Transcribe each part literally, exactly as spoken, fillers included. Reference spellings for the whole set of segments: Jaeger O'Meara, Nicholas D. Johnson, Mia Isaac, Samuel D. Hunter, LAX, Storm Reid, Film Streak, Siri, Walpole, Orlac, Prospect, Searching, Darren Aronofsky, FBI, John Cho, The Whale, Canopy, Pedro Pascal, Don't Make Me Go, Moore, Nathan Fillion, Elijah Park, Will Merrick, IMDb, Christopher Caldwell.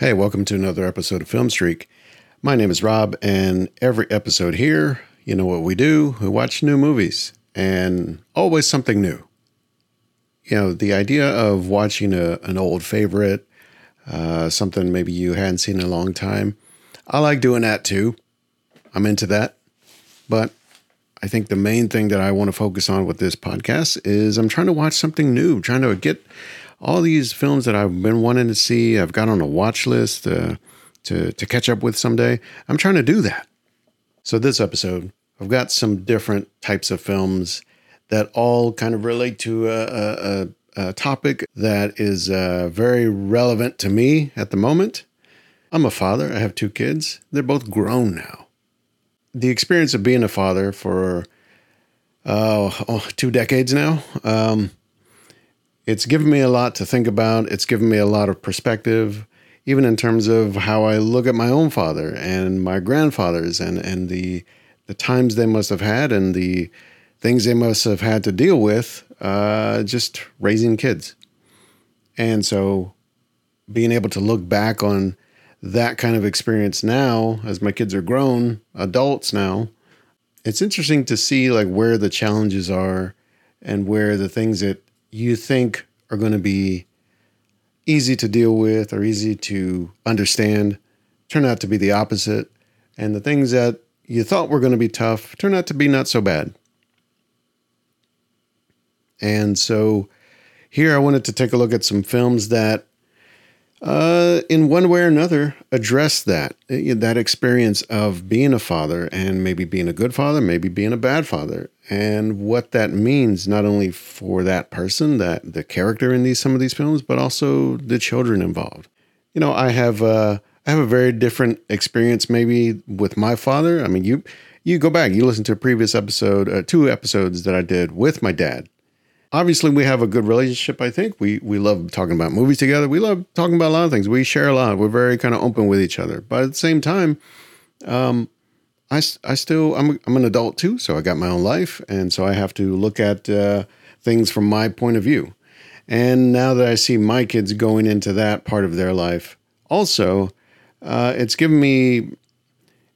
Hey, welcome to another episode of Film Streak. My name is Rob, and every episode here, you know what we do, we watch new movies, and always something new. You know, the idea of watching a, an old favorite, uh, something maybe you hadn't seen in a long time, I like doing that too. I'm into that. But I think the main thing that I want to focus on with this podcast is I'm trying to watch something new, trying to get all these films that I've been wanting to see, I've got on a watch list uh, to, to catch up with someday. I'm trying to do that. So this episode, I've got some different types of films that all kind of relate to a, a, a topic that is uh, very relevant to me at the moment. I'm a father. I have two kids. They're both grown now. The experience of being a father for uh, oh, two decades now, um, it's given me a lot to think about. It's given me a lot of perspective, even in terms of how I look at my own father and my grandfathers and, and the the times they must have had and the things they must have had to deal with uh, just raising kids. And so being able to look back on that kind of experience now, as my kids are grown, adults now, it's interesting to see like where the challenges are and where the things that you think are going to be easy to deal with or easy to understand turn out to be the opposite. And the things that you thought were going to be tough turn out to be not so bad. And so here I wanted to take a look at some films that uh, in one way or another address that, that experience of being a father and maybe being a good father, maybe being a bad father. And what that means, not only for that person, that the character in these some of these films, but also the children involved. You know, I have a, I have a very different experience maybe with my father. I mean, you you go back, you listen to a previous episode, uh, two episodes that I did with my dad. Obviously, we have a good relationship, I think. We we love talking about movies together. We love talking about a lot of things. We share a lot. We're very kind of open with each other. But at the same time, um, I, I still, I'm, I'm an adult too, so I got my own life. And so I have to look at uh, things from my point of view. And now that I see my kids going into that part of their life, also, uh, it's given me,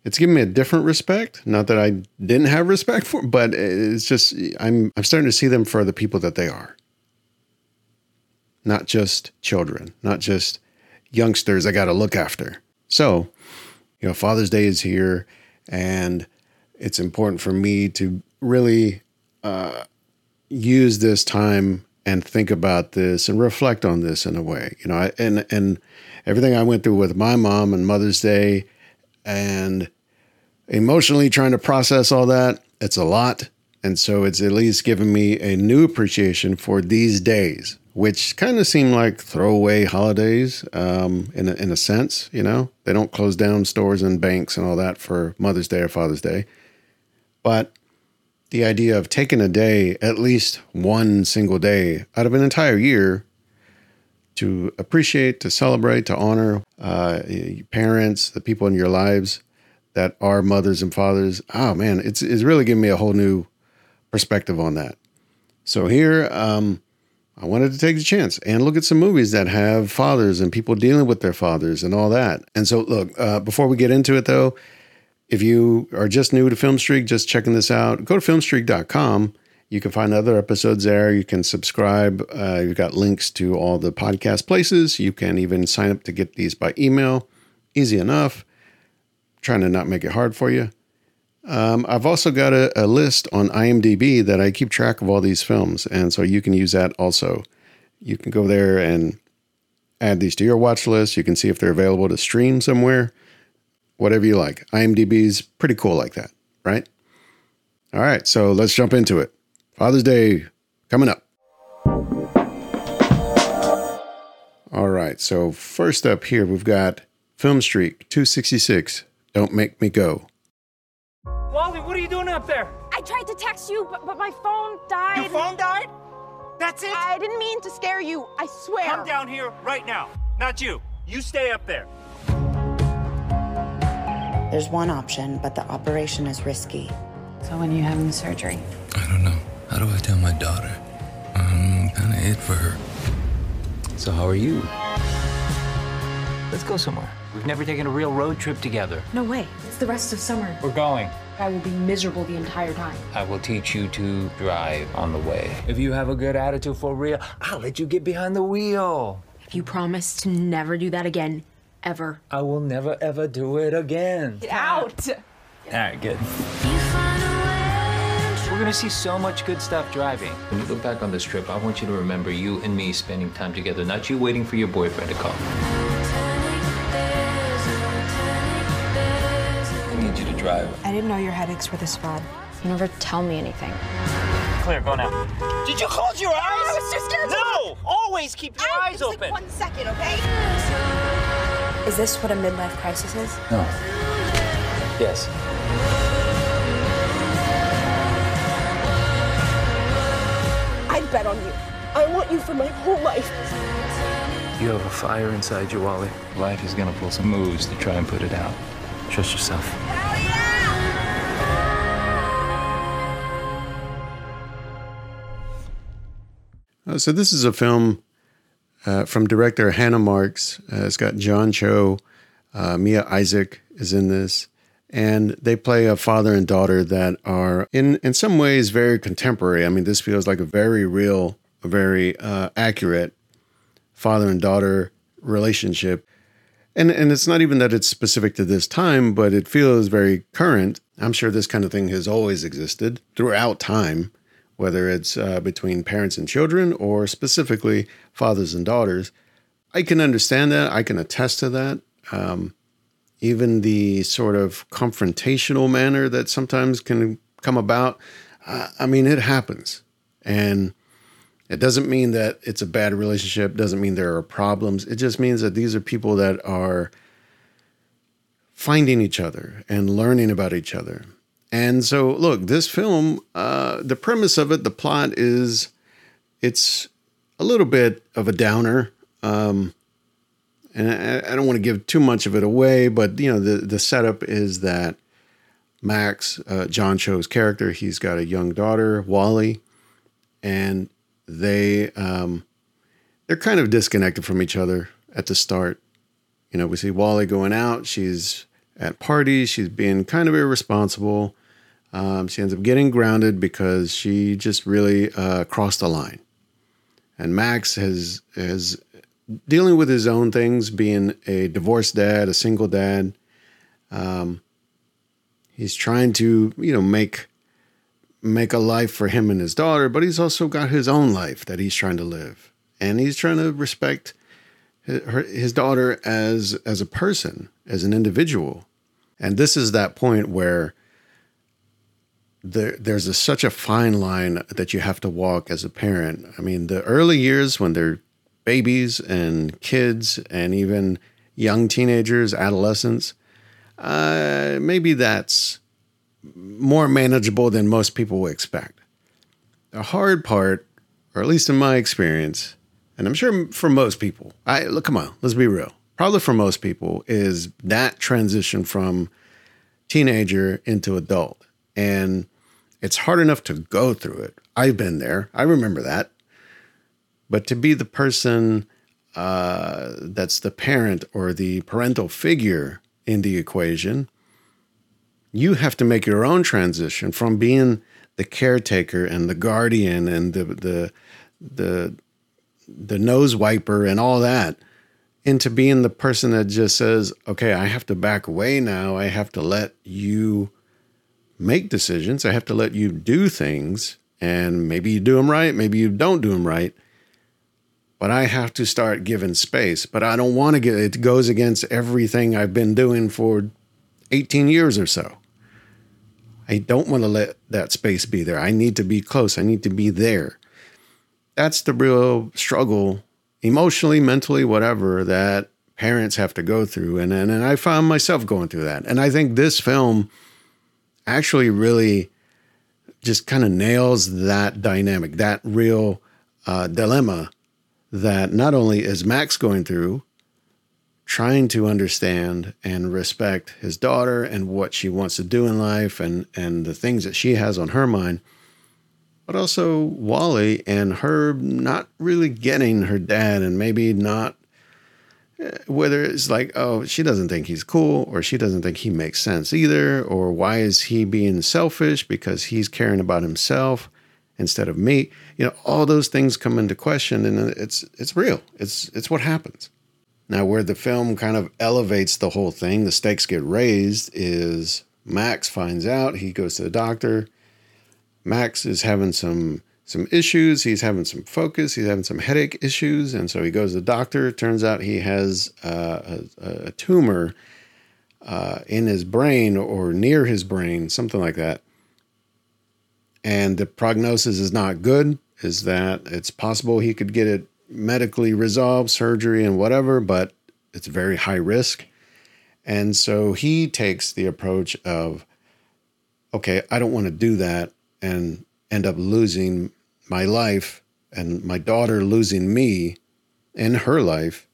it's given me a different respect. Not that I didn't have respect for, but it's just, I'm, I'm starting to see them for the people that they are. Not just children, not just youngsters I got to look after. So, you know, Father's Day is here. And it's important for me to really uh, use this time and think about this and reflect on this in a way, you know, I, and, and everything I went through with my mom and Mother's Day and emotionally trying to process all that, it's a lot. And so it's at least given me a new appreciation for these days, which kind of seem like throwaway holidays um, in, a, in a sense, you know. They don't close down stores and banks and all that for Mother's Day or Father's Day. But the idea of taking a day, at least one single day out of an entire year, to appreciate, to celebrate, to honor uh, your parents, the people in your lives that are mothers and fathers. Oh, man, it's, it's really given me a whole new perspective on that. So here... Um, I wanted to take the chance and look at some movies that have fathers and people dealing with their fathers and all that. And so, look, uh, before we get into it, though, if you are just new to Film Streak, just checking this out, go to film streak dot com. You can find other episodes there. You can subscribe. Uh, you've got links to all the podcast places. You can even sign up to get these by email. Easy enough. I'm trying to not make it hard for you. Um, I've also got a, a list on I M D B that I keep track of all these films. And so you can use that also. You can go there and add these to your watch list. You can see if they're available to stream somewhere, whatever you like. I M D B's pretty cool like that, right? All right. So let's jump into it. Father's Day coming up. All right. So first up here, we've got Film Streak two sixty-six, Don't Make Me Go. Wally, what are you doing up there? I tried to text you, but, but my phone died. Your phone died? That's it? I didn't mean to scare you, I swear. Come down here right now. Not you. You stay up there. There's one option, but the operation is risky. So when are you having the surgery? I don't know. How do I tell my daughter? I'm kind of it for her. So how are you? Let's go somewhere. We've never taken a real road trip together. No way. It's the rest of summer. We're going. I will be miserable the entire time. I will teach you to drive on the way. If you have a good attitude for real, I'll let you get behind the wheel. If you promise to never do that again, ever. I will never, ever do it again. Get out. All right, good. We're gonna see so much good stuff driving. When you look back on this trip, I want you to remember you and me spending time together, not you waiting for your boyfriend to call. I need you to drive. I didn't know your headaches were this bad. You never tell me anything. Clear, go now. Did you close your eyes? I was just scared. No! Always keep your eyes open. Like one second, okay? Is this what a midlife crisis is? No. Yes. I'd bet on you. I want you for my whole life. You have a fire inside you, Wally. Life is gonna pull some moves to try and put it out. Trust yourself. Hell yeah! Uh, so this is a film uh, from director Hannah Marks. Uh, it's got John Cho. Uh, Mia Isaac is in this. And they play a father and daughter that are, in, in some ways, very contemporary. I mean, this feels like a very real, a very uh, accurate father and daughter relationship. And and it's not even that it's specific to this time, but it feels very current. I'm sure this kind of thing has always existed throughout time, whether it's uh, between parents and children or specifically fathers and daughters. I can understand that. I can attest to that. Um Even the sort of confrontational manner that sometimes can come about, uh, I mean, it happens. And it doesn't mean that it's a bad relationship, doesn't mean there are problems. It just means that these are people that are finding each other and learning about each other. And so, look, this film, uh, the premise of it, the plot is, it's a little bit of a downer. Um And I don't want to give too much of it away, but, you know, the, the setup is that Max, uh, John Cho's character, he's got a young daughter, Wally, and they, um, they're kind of disconnected from each other at the start. You know, we see Wally going out. She's at parties. She's being kind of irresponsible. Um, she ends up getting grounded because she just really uh, crossed the line. And Max has has... dealing with his own things, being a divorced dad, a single dad. Um, he's trying to, you know, make make a life for him and his daughter, but he's also got his own life that he's trying to live. And he's trying to respect his, her, his daughter as, as a person, as an individual. And this is that point where There, there's a, such a fine line that you have to walk as a parent. I mean, the early years when they're babies and kids and even young teenagers, adolescents, uh, maybe that's more manageable than most people would expect. The hard part, or at least in my experience, and I'm sure for most people, I look, come on, let's be real. Probably for most people is that transition from teenager into adult. And it's hard enough to go through it. I've been there. I remember that. But to be the person uh, that's the parent or the parental figure in the equation, you have to make your own transition from being the caretaker and the guardian and the the the, the nose wiper and all that into being the person that just says, okay, I have to back away now. I have to let you make decisions. I have to let you do things. And maybe you do them right. Maybe you don't do them right. But I have to start giving space, but I don't want to get, it goes against everything I've been doing for eighteen years or so. I don't want to let that space be there. I need to be close. I need to be there. That's the real struggle, emotionally, mentally, whatever, that parents have to go through. And, and, and I found myself going through that. And I think this film actually really just kind of nails that dynamic, that real uh, dilemma that not only is Max going through, trying to understand and respect his daughter and what she wants to do in life and, and the things that she has on her mind, but also Wally and her not really getting her dad and maybe not whether it's like, oh, she doesn't think he's cool, or she doesn't think he makes sense either, or why is he being selfish because he's caring about himself instead of me? You know, all those things come into question, and it's it's real. It's it's what happens. Now, where the film kind of elevates the whole thing, the stakes get raised, is Max finds out. He goes to the doctor. Max is having some some issues. He's having some focus. He's having some headache issues. And so he goes to the doctor. Turns out he has uh, a, a tumor uh, in his brain or near his brain, something like that. And the prognosis is not good, is that it's possible he could get it medically resolved, surgery and whatever, but it's very high risk. And so he takes the approach of, okay, I don't want to do that and end up losing my life and my daughter losing me in her life.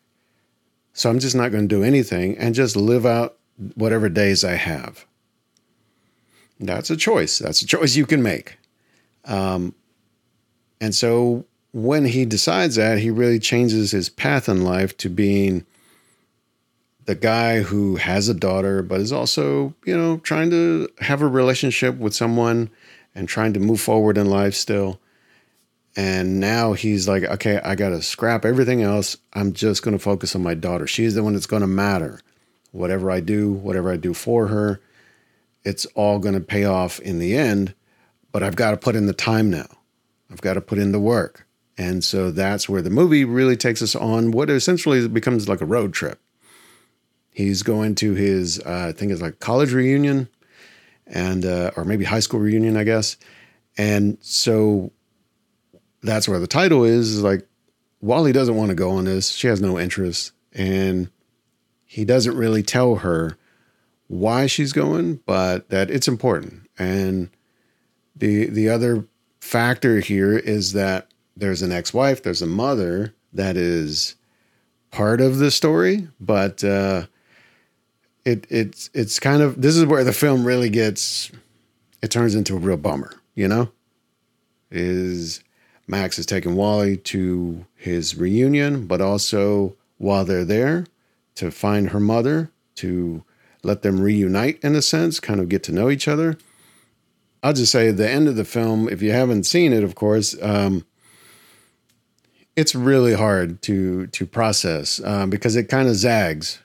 So I'm just not going to do anything and just live out whatever days I have. That's a choice. That's a choice you can make. Um, and so when he decides that, he really changes his path in life to being the guy who has a daughter, but is also, you know, trying to have a relationship with someone and trying to move forward in life still. And now he's like, okay, I got to scrap everything else. I'm just going to focus on my daughter. She's the one that's going to matter. Whatever I do, whatever I do for her, it's all going to pay off in the end, but I've got to put in the time now. I've got to put in the work. And so that's where the movie really takes us on what essentially becomes like a road trip. He's going to his, uh, I think it's like college reunion and, uh, or maybe high school reunion, I guess. And so that's where the title is, is like, Wally doesn't want to go on this. She has no interest. And he doesn't really tell her why she's going, but that it's important. And the, the other factor here is that there's an ex-wife, there's a mother that is part of the story, but uh, it it's it's kind of, this is where the film really gets, it turns into a real bummer, you know? Is Max is taking Wally to his reunion, but also while they're there to find her mother, to let them reunite in a sense, kind of get to know each other. I'll just say the end of the film, if you haven't seen it, of course, um, it's really hard to to process um, because it kind of zags.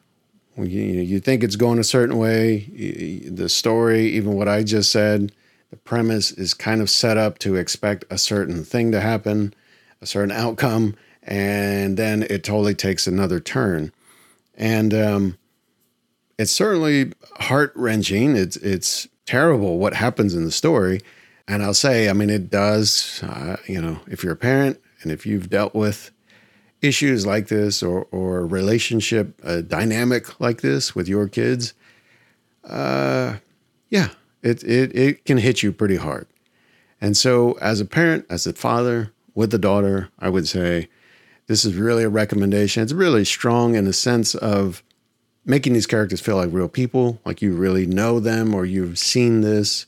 You, you think it's going a certain way. The story, even what I just said, the premise is kind of set up to expect a certain thing to happen, a certain outcome, and then it totally takes another turn. And um, it's certainly heart-wrenching. It's it's... terrible what happens in the story. And I'll say, I mean, it does, uh, you know, if you're a parent and if you've dealt with issues like this or, or a relationship uh, dynamic like this with your kids, uh, yeah, it, it, it can hit you pretty hard. And so as a parent, as a father with a daughter, I would say this is really a recommendation. It's really strong in the sense of making these characters feel like real people, like you really know them, or you've seen this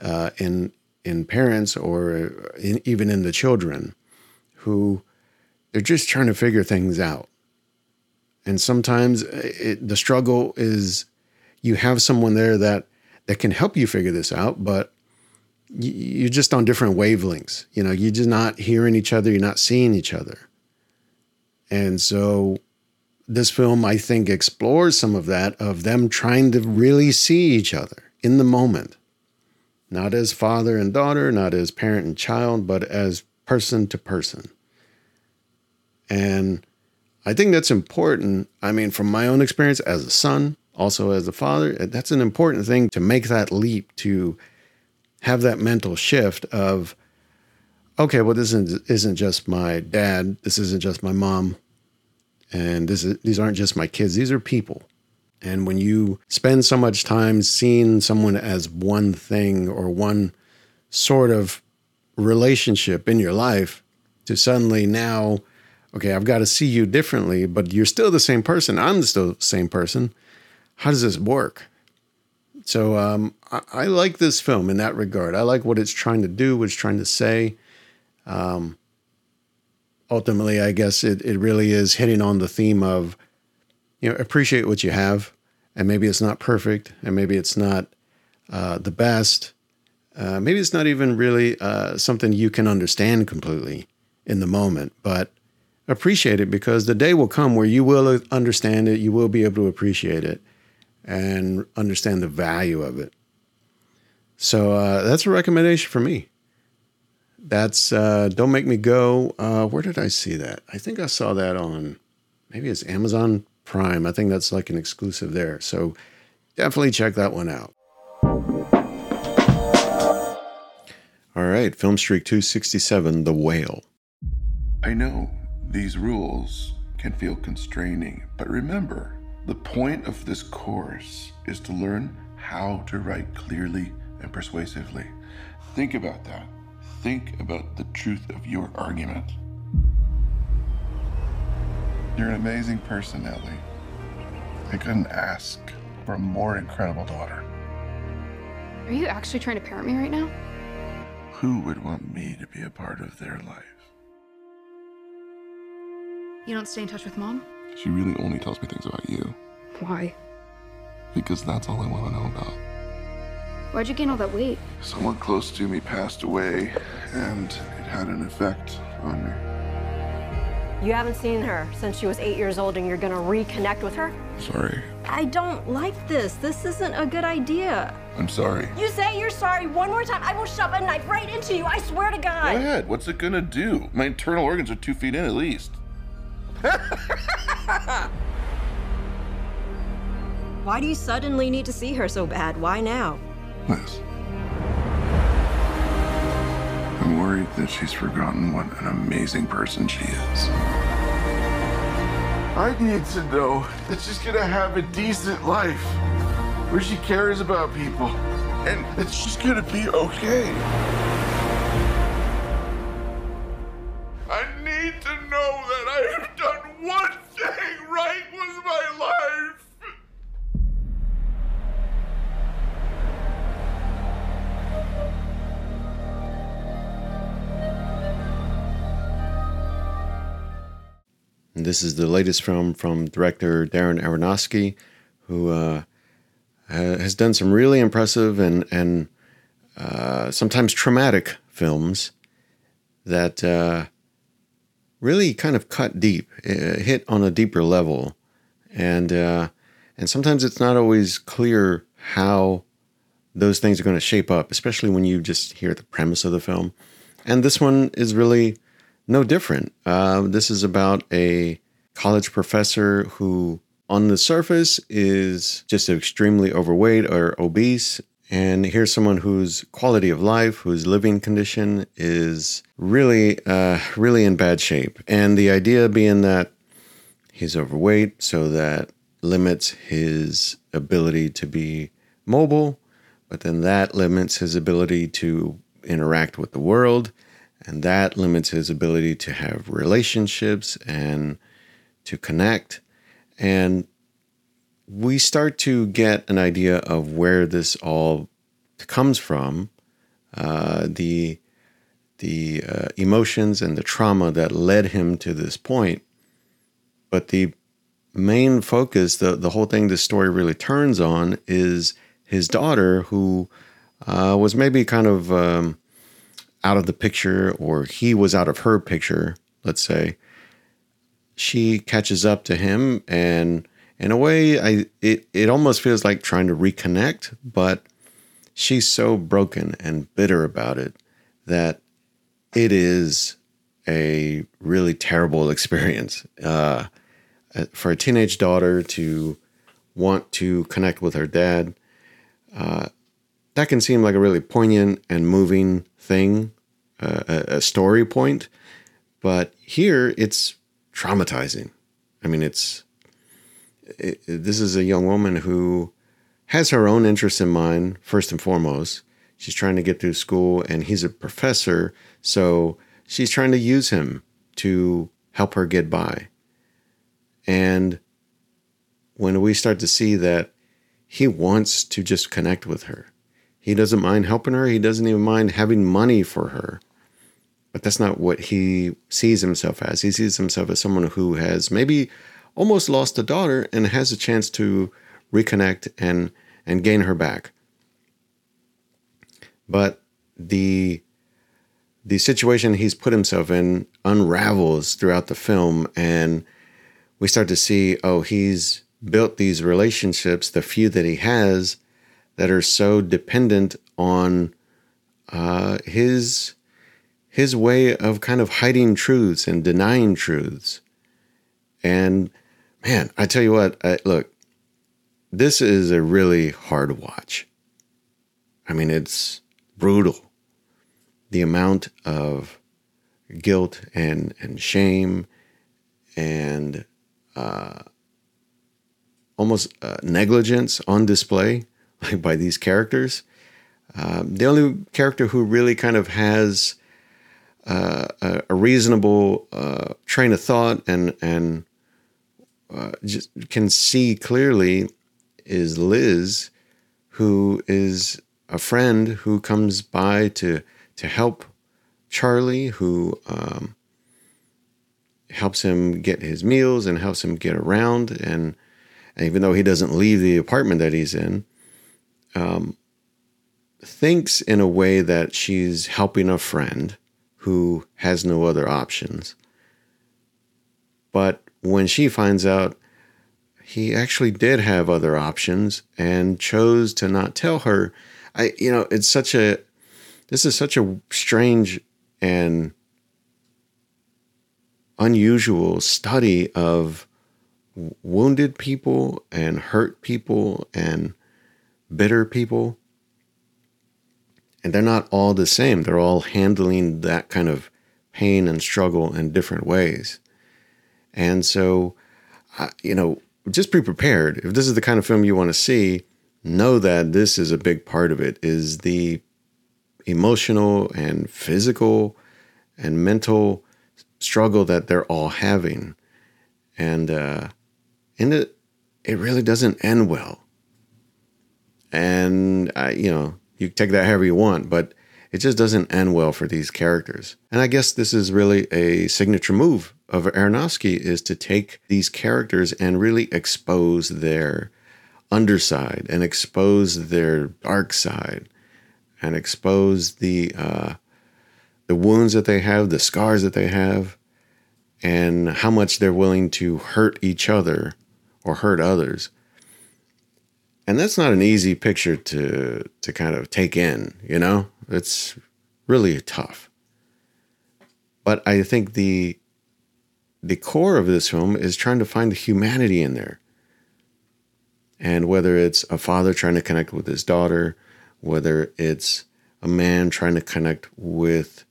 uh, in in parents or in, even in the children, who they're just trying to figure things out. And sometimes it, the struggle is you have someone there that that can help you figure this out, but you, you're just on different wavelengths. You know, you're just not hearing each other. You're not seeing each other. And so this film, I think, explores some of that, of them trying to really see each other in the moment. Not as father and daughter, not as parent and child, but as person to person. And I think that's important. I mean, from my own experience as a son, also as a father, that's an important thing to make that leap, to have that mental shift of, okay, well, this isn't, isn't just my dad. This isn't just my mom. And this is, these aren't just my kids. These are people. And when you spend so much time seeing someone as one thing or one sort of relationship in your life, to suddenly now, okay, I've got to see you differently, but you're still the same person. I'm still the same person. How does this work? So um, I, I like this film in that regard. I like what it's trying to do, what it's trying to say. Um Ultimately, I guess it, it really is hitting on the theme of you know, appreciate what you have, and maybe it's not perfect, and maybe it's not uh, the best. Uh, maybe it's not even really uh, something you can understand completely in the moment, but appreciate it, because the day will come where you will understand it, you will be able to appreciate it, and understand the value of it. So uh, that's a recommendation for me. That's uh, Don't Make Me Go. Uh, where did I see that? I think I saw that on, maybe it's Amazon Prime. I think that's like an exclusive there. So definitely check that one out. All right, Film Streak two sixty-seven, The Whale. I know these rules can feel constraining, but remember, the point of this course is to learn how to write clearly and persuasively. Think about that. Think about the truth of your argument. You're an amazing person, Ellie. I couldn't ask for a more incredible daughter. Are you actually trying to parent me right now? Who would want me to be a part of their life? You don't stay in touch with Mom? She really only tells me things about you. Why? Because that's all I want to know about. Why'd you gain all that weight? Someone close to me passed away, and it had an effect on me. You haven't seen her since she was eight years old, and you're gonna reconnect with her? Sorry. I don't like this. This isn't a good idea. I'm sorry. You say you're sorry one more time, I will shove a knife right into you, I swear to God. Go ahead, what's it gonna do? My internal organs are two feet in at least. Why do you suddenly need to see her so bad? Why now? Liz, I'm worried that she's forgotten what an amazing person she is. I need to know that she's gonna have a decent life where she cares about people and that she's gonna be okay. I need to know that I have done one thing right with my life. And this is the latest film from director Darren Aronofsky, who uh, has done some really impressive and, and uh, sometimes traumatic films that uh, really kind of cut deep, hit on a deeper level. And, uh, and sometimes it's not always clear how those things are going to shape up, especially when you just hear the premise of the film. And this one is really no different. Uh, this is about a college professor who, on the surface, is just extremely overweight or obese. And here's someone whose quality of life, whose living condition is really, uh, really in bad shape. And the idea being that he's overweight, so that limits his ability to be mobile, but then that limits his ability to interact with the world. And that limits his ability to have relationships and to connect. And we start to get an idea of where this all comes from, uh, the the uh, emotions and the trauma that led him to this point. But the main focus, the, the whole thing this story really turns on, is his daughter, who uh, was maybe kind of... Um, out of the picture, or he was out of her picture, let's say. She catches up to him, and in a way, I it, it almost feels like trying to reconnect, but she's so broken and bitter about it that it is a really terrible experience uh, for a teenage daughter to want to connect with her dad. Uh, that can seem like a really poignant and moving thing, uh, a story point, but here it's traumatizing. I mean, it's it, this is a young woman who has her own interests in mind, first and foremost. She's trying to get through school, and he's a professor, so she's trying to use him to help her get by. And when we start to see that he wants to just connect with her, he doesn't mind helping her. He doesn't even mind having money for her. But that's not what he sees himself as. He sees himself as someone who has maybe almost lost a daughter and has a chance to reconnect and, and gain her back. But the the situation he's put himself in unravels throughout the film, and we start to see, oh, he's built these relationships, the few that he has, that are so dependent on uh, his his way of kind of hiding truths and denying truths. And man, I tell you what, I, look, this is a really hard watch. I mean, it's brutal. The amount of guilt and, and shame and uh, almost uh, negligence on display, like, by these characters. Um, the only character who really kind of has uh, a, a reasonable uh, train of thought and and uh, just can see clearly is Liz, who is a friend who comes by to to help Charlie, who um, helps him get his meals and helps him get around. And, and even though he doesn't leave the apartment that he's in, um, thinks in a way that she's helping a friend who has no other options. But when she finds out he actually did have other options and chose to not tell her, I, you know, it's such a, This is such a strange and unusual study of wounded people and hurt people and bitter people. And they're not all the same. They're all handling that kind of pain and struggle in different ways. And so, you know, just be prepared. If this is the kind of film you want to see, know that this is a big part of it, is the emotional and physical and mental struggle that they're all having. And, uh, and it, it really doesn't end well. And I, you know, you take that however you want, but it just doesn't end well for these characters. And I guess this is really a signature move of Aronofsky, is to take these characters and really expose their underside and expose their dark side, and expose the uh, the wounds that they have, the scars that they have, and how much they're willing to hurt each other or hurt others. And that's not an easy picture to to kind of take in, you know? It's really tough. But I think the the core of this film is trying to find the humanity in there. And whether it's a father trying to connect with his daughter, whether it's a man trying to connect with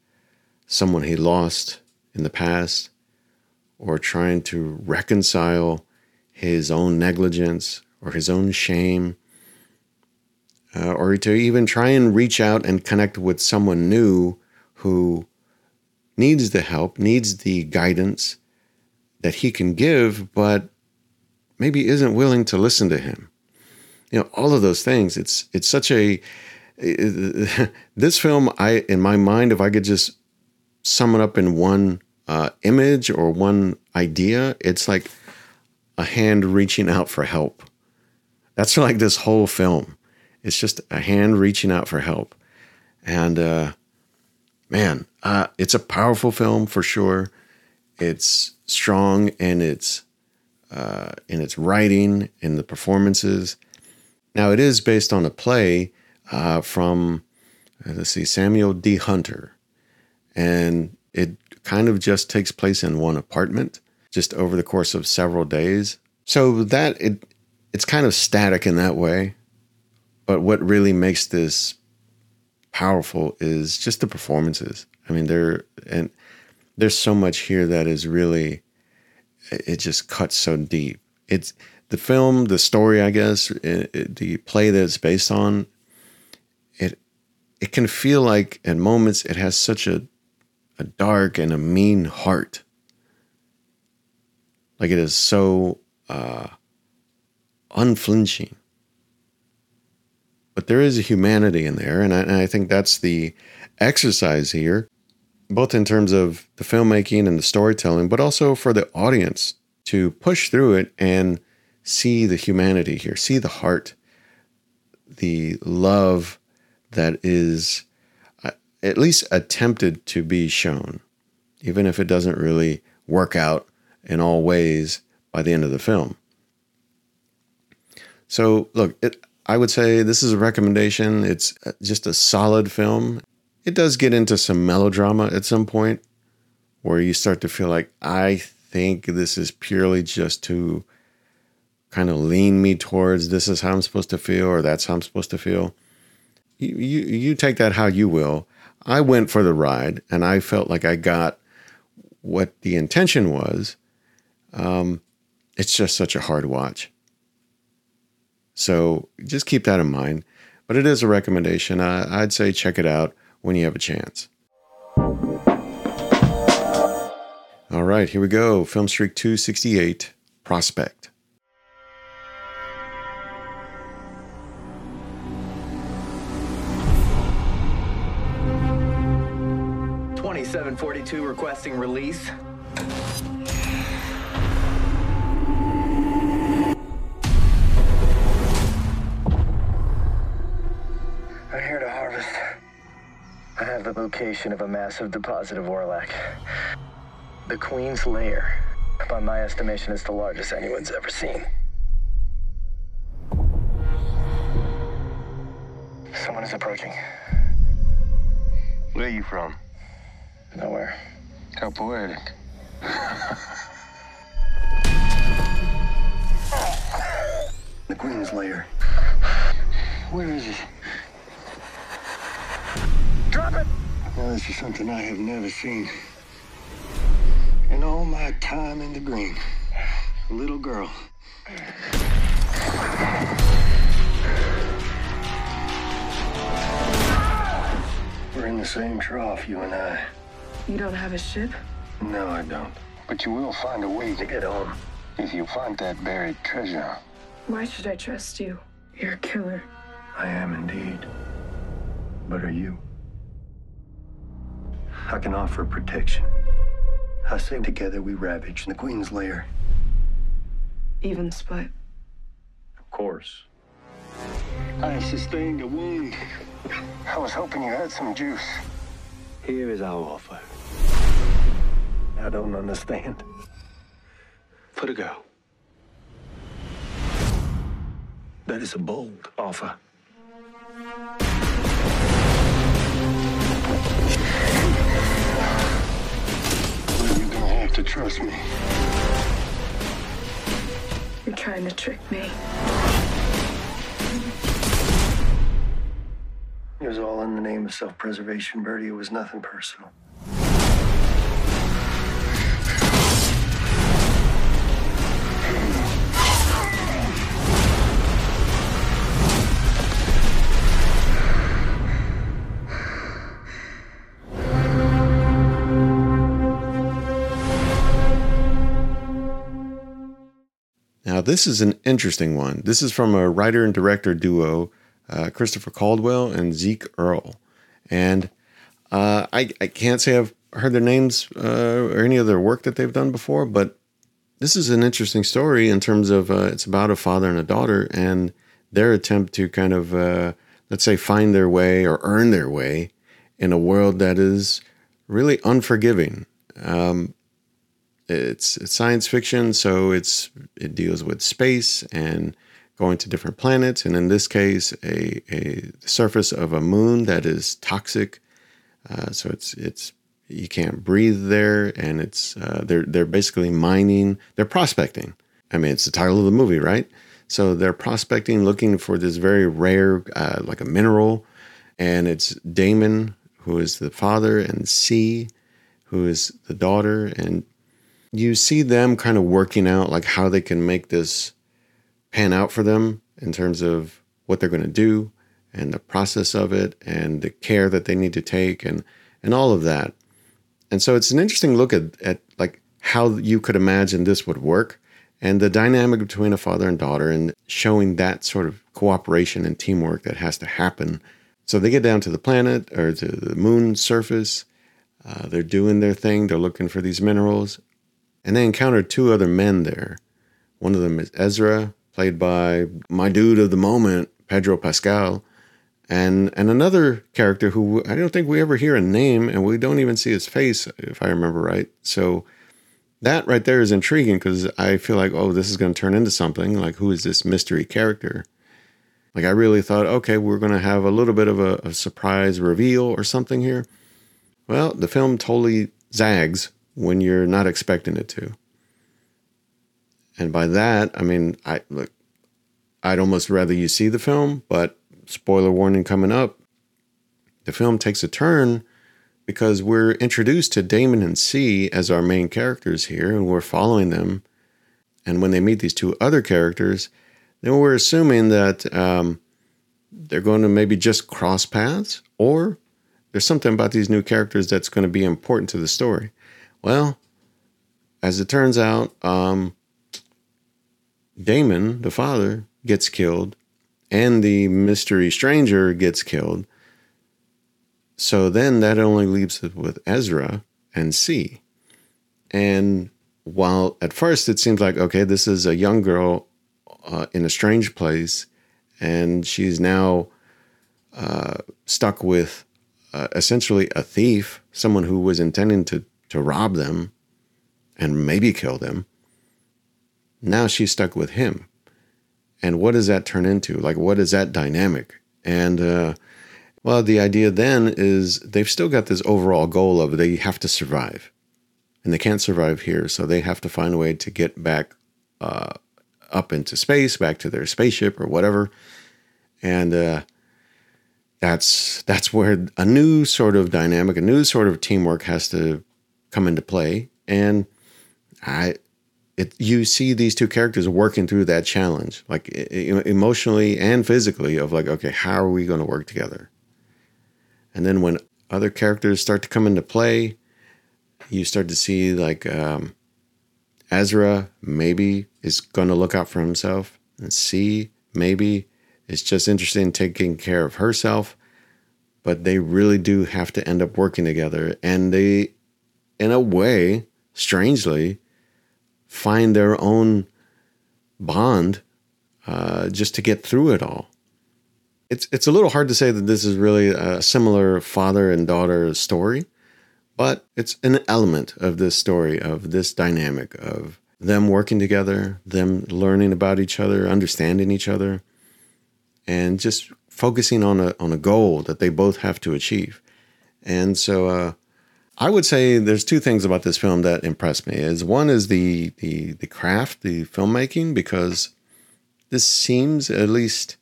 someone he lost in the past, or trying to reconcile his own negligence or his own shame, uh, or to even try and reach out and connect with someone new who needs the help, needs the guidance that he can give, but maybe isn't willing to listen to him. You know, all of those things. It's it's such a it, this film. I in my mind, if I could just sum it up in one uh, image or one idea, it's like a hand reaching out for help. That's like this whole film. It's just a hand reaching out for help. And uh, man, uh, it's a powerful film for sure. It's strong in its uh, in its writing, in the performances. Now, it is based on a play uh, from, let's see, Samuel D. Hunter. And it kind of just takes place in one apartment, just over the course of several days. So that it it's kind of static in that way. But what really makes this powerful is just the performances. I mean, there and there's so much here that is really, it just cuts so deep. It's... The film, the story, I guess, it, it, the play that it's based on, it it can feel like at moments it has such a, a dark and a mean heart. Like it is so uh, unflinching. But there is a humanity in there, and I, and I think that's the exercise here, both in terms of the filmmaking and the storytelling, but also for the audience to push through it and see the humanity here, see the heart, the love that is at least attempted to be shown, even if it doesn't really work out in all ways by the end of the film. So look, it, I would say this is a recommendation. It's just a solid film. It does get into some melodrama at some point where you start to feel like, I think this is purely just to kind of lean me towards this is how I'm supposed to feel or that's how I'm supposed to feel. You, you, you take that how you will. I went for the ride and I felt like I got what the intention was. Um, it's just such a hard watch. So just keep that in mind. But it is a recommendation. I, I'd say check it out when you have a chance. All right, here we go. Film Streak two sixty-eight, Prospect. twenty-seven forty-two requesting release. I'm here to harvest. I have the location of a massive deposit of Orlac. The Queen's Lair. By my estimation, it's the largest anyone's ever seen. Someone is approaching. Where are you from? Nowhere. How poetic. The Queen's Lair. Where is it? Drop it! Now, this is something I have never seen. In all my time in the green, a little girl. We're in the same trough, you and I. You don't have a ship? No, I don't. But you will find a way to get home if you find that buried treasure. Why should I trust you? You're a killer. I am indeed. But are you? I can offer protection. I say together we ravage the Queen's Lair. Even split. Of course. I sustained a wound. I was hoping you had some juice. Here is our offer. I don't understand. Put a go. That is a bold offer. To trust me. You're trying to trick me. It was all in the name of self-preservation, Bertie. It was nothing personal. Now, this is an interesting one. This is from a writer and director duo, uh, Christopher Caldwell and Zeke Earl. And uh, I, I can't say I've heard their names uh, or any of their work that they've done before, but this is an interesting story in terms of uh, it's about a father and a daughter and their attempt to kind of, uh, let's say, find their way or earn their way in a world that is really unforgiving. Um It's, it's science fiction, so it's it deals with space and going to different planets, and in this case, a a surface of a moon that is toxic. Uh, so it's it's you can't breathe there, and it's uh, they're they're basically mining, they're prospecting. I mean, it's the title of the movie, right? So they're prospecting, looking for this very rare uh, like a mineral, and it's Damon, who is the father, and C, who is the daughter, and you see them kind of working out like how they can make this pan out for them in terms of what they're going to do and the process of it and the care that they need to take and, and all of that. And so it's an interesting look at, at like how you could imagine this would work and the dynamic between a father and daughter and showing that sort of cooperation and teamwork that has to happen. So they get down to the planet or to the moon surface. Uh, they're doing their thing. They're looking for these minerals. and they encounter two other men there. One of them is Ezra, played by my dude of the moment, Pedro Pascal, and and another character who I don't think we ever hear a name, and we don't even see his face, if I remember right. So that right there is intriguing, because I feel like, oh, this is going to turn into something. Like, who is this mystery character? Like, I really thought, okay, we're going to have a little bit of a, a surprise reveal or something here. Well, the film totally zags when you're not expecting it to. And by that, I mean, I look, I'd almost rather you see the film, but spoiler warning coming up. The film takes a turn because we're introduced to Damon and C as our main characters here, and we're following them. And when they meet these two other characters, then we're assuming that um, they're going to maybe just cross paths, or there's something about these new characters that's going to be important to the story. Well, as it turns out, um, Damon, the father, gets killed, and the mystery stranger gets killed. So then that only leaves it with Ezra and C. And while at first it seems like, okay, this is a young girl uh, in a strange place, and she's now uh, stuck with uh, essentially a thief, someone who was intending to to rob them and maybe kill them. Now she's stuck with him. And what does that turn into? Like, what is that dynamic? And, uh, well, the idea then is they've still got this overall goal of they have to survive. And they can't survive here, so they have to find a way to get back uh, up into space, back to their spaceship or whatever. And uh, that's that's where a new sort of dynamic, a new sort of teamwork has to come into play. And I... It, you see these two characters working through that challenge, like emotionally and physically, of like, okay, how are we going to work together? And then when other characters start to come into play, you start to see like um, Ezra maybe is going to look out for himself, and C maybe is just interested in taking care of herself, but they really do have to end up working together. And they, in a way, strangely, find their own bond uh, just to get through it all. It's it's a little hard to say that this is really a similar father and daughter story, but it's an element of this story, of this dynamic of them working together, them learning about each other, understanding each other, and just focusing on a on a goal that they both have to achieve. And so, uh, I would say there's two things about this film that impressed me. Is one is the, the the craft, the filmmaking, because this seems, at least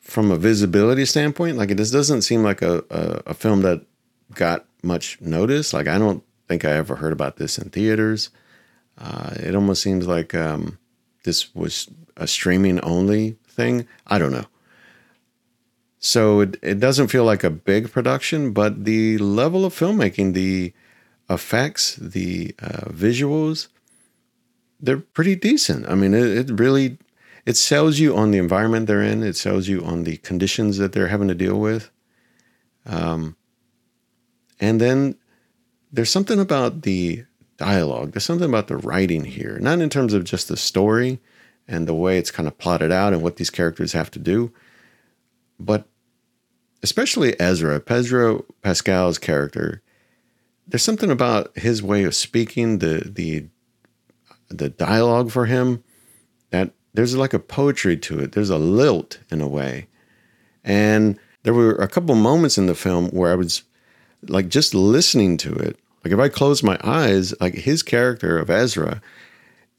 from a visibility standpoint, like this doesn't seem like a, a, a film that got much notice. Like, I don't think I ever heard about this in theaters. Uh, it almost seems like um, this was a streaming only thing. I don't know. So it, it doesn't feel like a big production, but the level of filmmaking, the effects, the uh, visuals, they're pretty decent. I mean, it, it really, it sells you on the environment they're in. It sells you on the conditions that they're having to deal with. Um, and then there's something about the dialogue. There's something about the writing here, not in terms of just the story and the way it's kind of plotted out and what these characters have to do, but especially Ezra, Pedro Pascal's character, there's something about his way of speaking, the the the dialogue for him, that there's like a poetry to it. There's a lilt in a way. And there were a couple moments in the film where I was like just listening to it. Like if I closed my eyes, like his character of Ezra,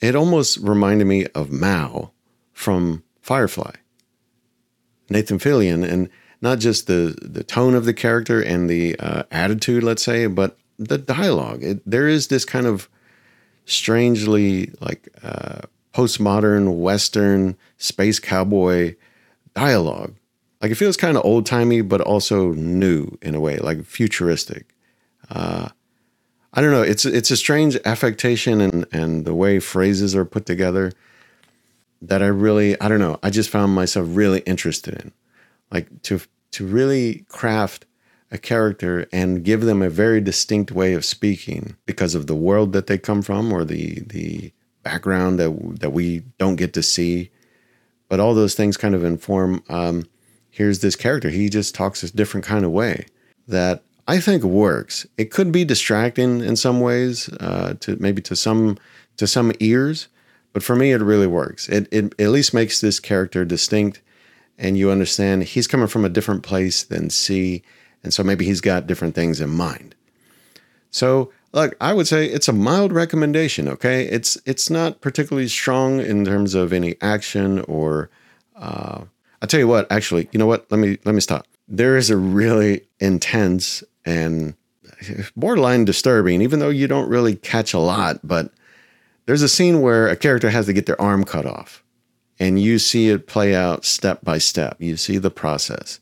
it almost reminded me of Mao from Firefly. Nathan Fillion, and not just the, the tone of the character and the uh, attitude, let's say, but the dialogue. It, there is this kind of strangely like uh, postmodern Western space cowboy dialogue. Like it feels kind of old timey, but also new in a way, like futuristic. Uh, I don't know. It's it's a strange affectation and and the way phrases are put together that I really, I don't know, I just found myself really interested in. Like to to really craft a character and give them a very distinct way of speaking because of the world that they come from or the the background that that we don't get to see. But all those things kind of inform, um, here's this character. He just talks a different kind of way that I think works. It could be distracting in some ways, uh, to maybe to some to some ears, but for me, it really works. It, it at least makes this character distinct, and you understand he's coming from a different place than C, and so maybe he's got different things in mind. So, look, I would say it's a mild recommendation, okay? It's it's not particularly strong in terms of any action or... Uh, I'll tell you what, actually, you know what? Let me let me stop. There is a really intense and borderline disturbing, even though you don't really catch a lot, but there's a scene where a character has to get their arm cut off, and you see it play out step by step. You see the process,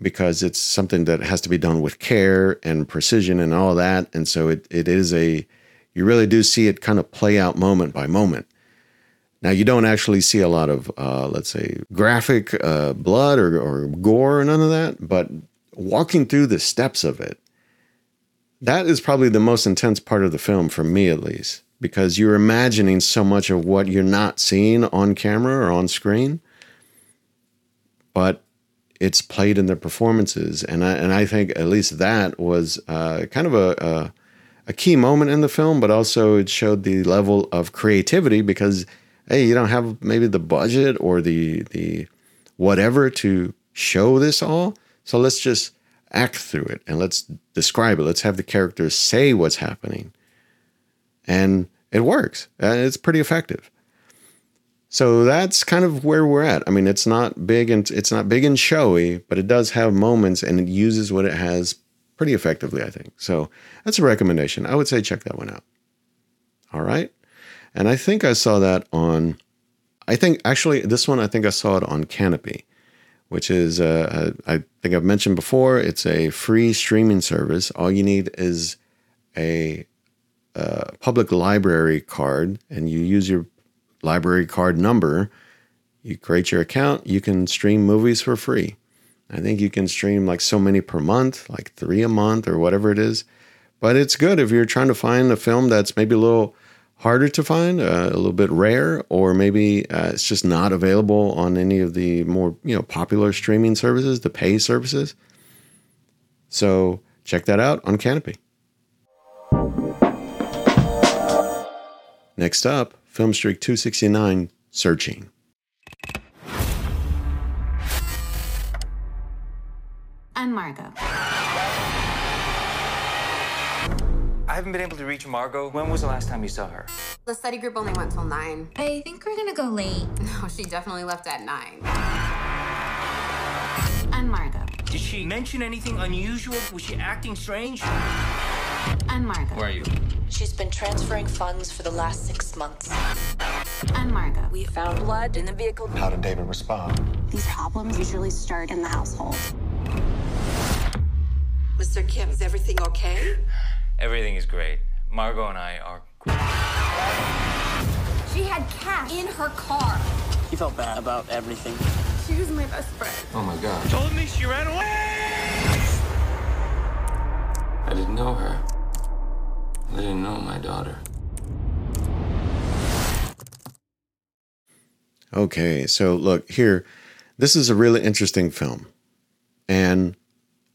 because it's something that has to be done with care and precision and all that. And so it it is a, you really do see it kind of play out moment by moment. Now, you don't actually see a lot of, uh, let's say, graphic uh, blood or, or gore or none of that, but walking through the steps of it, that is probably the most intense part of the film, for me at least, because you're imagining so much of what you're not seeing on camera or on screen, but it's played in their performances. And I, and I think at least that was uh, kind of a, a a key moment in the film, but also it showed the level of creativity because, hey, you don't have maybe the budget or the the whatever to show this all. So let's just act through it and let's describe it. Let's have the characters say what's happening. And it works. And it's pretty effective. So that's kind of where we're at. I mean, it's not big and it's not big and showy, but it does have moments and it uses what it has pretty effectively, I think. So that's a recommendation. I would say check that one out. All right. And I think I saw that on, I think actually this one, I think I saw it on Canopy, which is, uh, I think I've mentioned before, it's a free streaming service. All you need is a, a public library card, and you use your library card number, you create your account, you can stream movies for free. I think you can stream like so many per month, like three a month or whatever it is. But it's good if you're trying to find a film that's maybe a little harder to find, uh, a little bit rare, or maybe uh, it's just not available on any of the more, you know, popular streaming services, the pay services. So check that out on Canopy. Next up, Film Streak two sixty-nine, Searching. I'm Margot. I haven't been able to reach Margot. When was the last time you saw her? The study group only went till nine. I think we're gonna go late. No, she definitely left at nine. I'm Margot. Did she mention anything unusual? Was she acting strange? I'm Margot. Where are you? She's been transferring funds for the last six months. I'm Margot. We found blood in the vehicle. How did David respond? These problems usually start in the household. Mister Kim, is everything okay? Everything is great. Margot and I are great. She had cash in her car. He felt bad about everything. She was my best friend. Oh my God. She told me she ran away! I didn't know her. I didn't know my daughter. Okay, so look, here, this is a really interesting film. And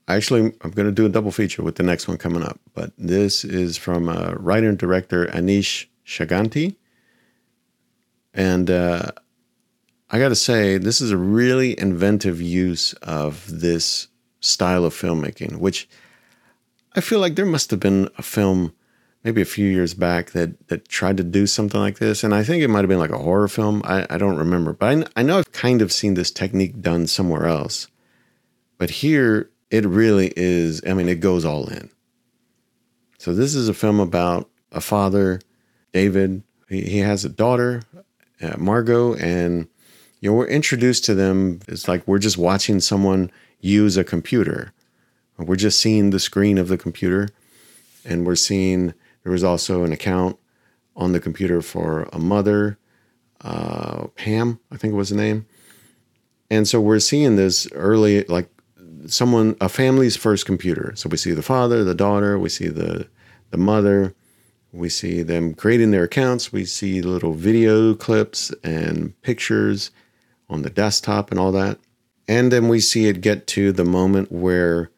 actually, I'm going to do a double feature with the next one coming up. But this is from uh, writer and director Anish Shaganti. And uh, I got to say, this is a really inventive use of this style of filmmaking, which... I feel like there must have been a film maybe a few years back that that tried to do something like this. And I think it might have been like a horror film. I, I don't remember. But I, I know I've kind of seen this technique done somewhere else. But here, it really is, I mean, it goes all in. So this is a film about a father, David. He, he has a daughter, uh, Margot, and you know, we're introduced to them. It's like we're just watching someone use a computer. We're just seeing the screen of the computer, and we're seeing there was also an account on the computer for a mother, uh, Pam, I think was the name. And so we're seeing this early, like someone, a family's first computer. So we see the father, the daughter, we see the the mother, we see them creating their accounts, we see little video clips and pictures on the desktop and all that. And then we see it get to the moment where